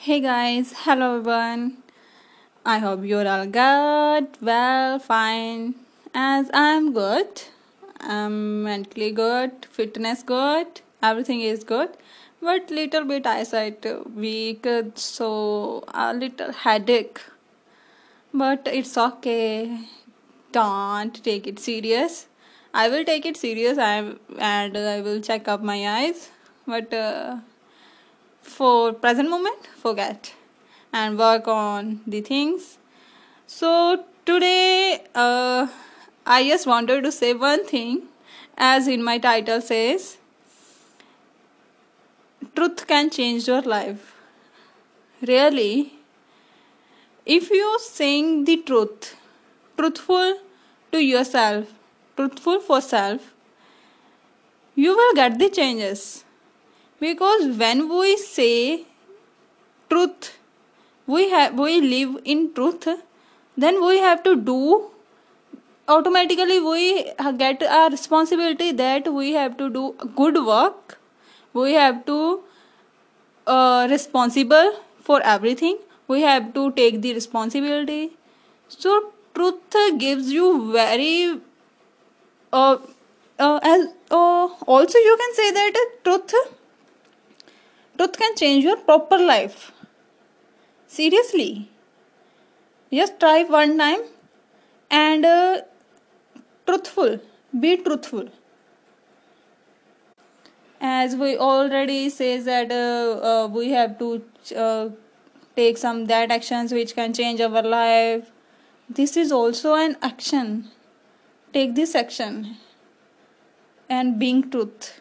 Hey guys, hello everyone. I hope you're all good, well, fine. As I'm good, I'm mentally good, fitness good, everything is good. But little bit eyesight weak, so a little headache. But it's okay. Don't take it serious. I will take it serious. I will check up my eyes. But for present moment, forget and work on the things. So today I just wanted to say one thing, as in my title says, truth can change your life. Really, if you saying the truth, truthful to yourself, truthful for self, you will get the changes. Because when we say truth, we live in truth, then we have to do, automatically we get a responsibility that we have to do good work, we have to responsible for everything, we have to take the responsibility. So truth gives you very, also you can say that truth can change your proper life. Seriously. Just try one time and truthful. Be truthful. As we already say that we have to take some that actions which can change our life. This is also an action. Take this action and being truth.